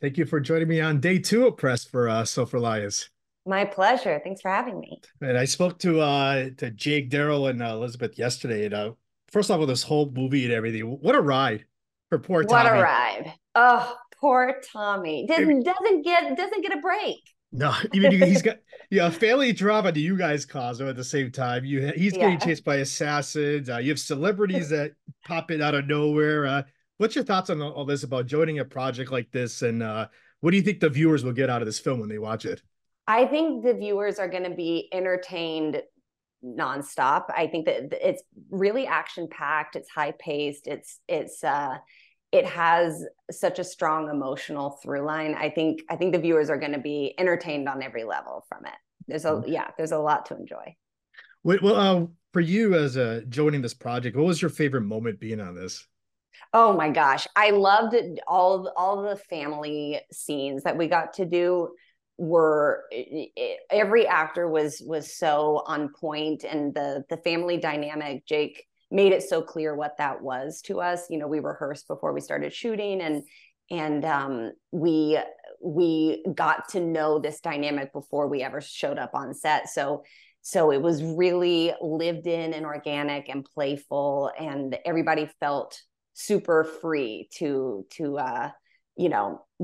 Thank you for joining me on day 2 of press for Self Reliance. My pleasure. Thanks for having me. And I spoke to Jake Daryl and Elizabeth yesterday. And first off, with this whole movie and everything, what a ride for poor Tommy. What a ride! Oh, poor Tommy doesn't get a break. No, even he's got family drama that you guys cause at the same time. He's getting chased by assassins. You have celebrities that pop in out of nowhere. What's your thoughts on all this about joining a project like this? And what do you think the viewers will get out of this film when they watch it? I think the viewers are going to be entertained nonstop. I think that it's really action-packed. It's high-paced. It has such a strong emotional through line. I think the viewers are going to be entertained on every level from it. There's a lot to enjoy. Wait, well, for you as joining this project, what was your favorite moment being on this? Oh my gosh, I loved it. All the family scenes that we got to do. Every actor was so on point, and the family dynamic, Jake made it so clear what that was to us. We rehearsed before we started shooting, and we got to know this dynamic before we ever showed up on set. So it was really lived in and organic and playful, and everybody felt super free to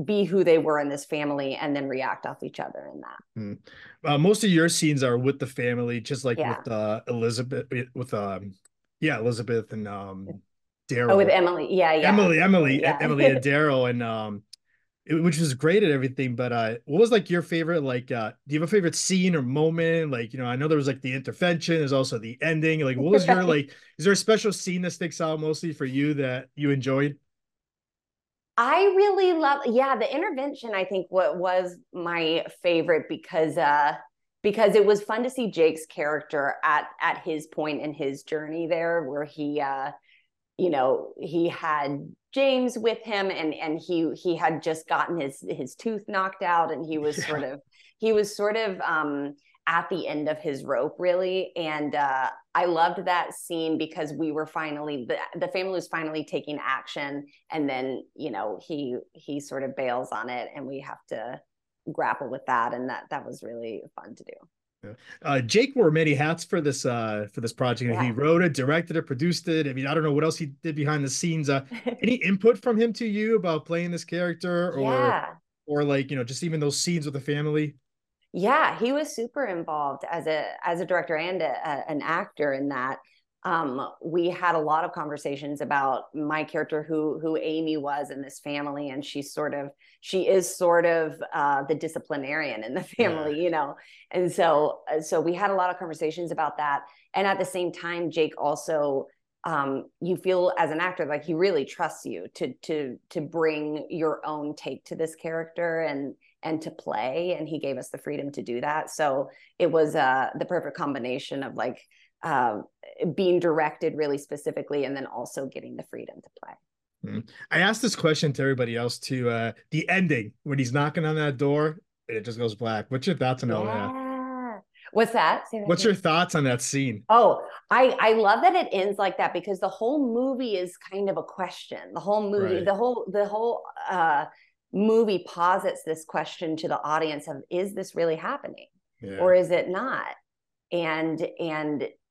be who they were in this family and then react off each other in that. Most of your scenes are with the family, just like with Elizabeth, with Elizabeth and Daryl. Oh, with Emily. Emily and Daryl, and which was great at everything. But what was like your favorite, do you have a favorite scene or moment? I know there was the intervention, there's also the ending. What was your is there a special scene that sticks out mostly for you that you enjoyed? I really love, the intervention, I think, was my favorite because it was fun to see Jake's character at his point in his journey there, where he had James with him, and he had just gotten his tooth knocked out, and he was sort of at the end of his rope, really. And I loved that scene because we were finally, the family was finally taking action, and then he sort of bails on it, and we have to grapple with that, and that was really fun to do. Jake wore many hats for this project. He wrote it, directed it, produced it. I mean, I don't know what else he did behind the scenes. Any input from him to you about playing this character, or just even those scenes with the family? Yeah, he was super involved as a director and an actor in that. We had a lot of conversations about my character, who Amy was in this family, and she is sort of the disciplinarian in the family, And so we had a lot of conversations about that. And at the same time, Jake also, you feel as an actor like he really trusts you to bring your own take to this character and to play, and he gave us the freedom to do that. So it was the perfect combination of being directed really specifically and then also getting the freedom to play. I asked this question to everybody else too. The ending when he's knocking on that door and it just goes black. What's your thoughts on all that? What's your thoughts on that scene? Oh, I love that it ends like that, because the whole movie is kind of a question. The whole movie, right. the whole movie posits this question to the audience of, is this really happening or is it not? And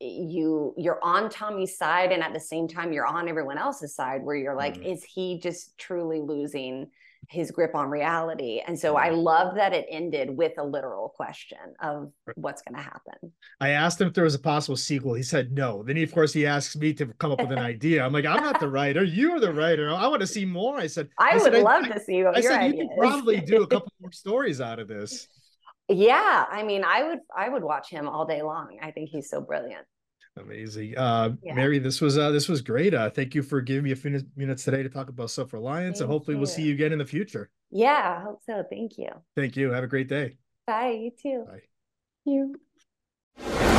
you're on Tommy's side, and at the same time you're on everyone else's side, where you're like, is he just truly losing his grip on reality? And so I love that it ended with a literal question of what's going to happen. I asked him if there was a possible sequel. He said no. Then he asks me to come up with an idea. I'm like, I'm not the writer. You're the writer. I want to see more. I would love to see what your idea is. You could probably do a couple more stories out of this. Yeah, I mean, I would watch him all day long. I think he's so brilliant. Amazing. Mary, this was great. Thank you for giving me a few minutes today to talk about Self-Reliance. And hopefully we'll see you again in the future. Yeah, I hope so. Thank you. Have a great day. Bye, you too. Bye. Thank you.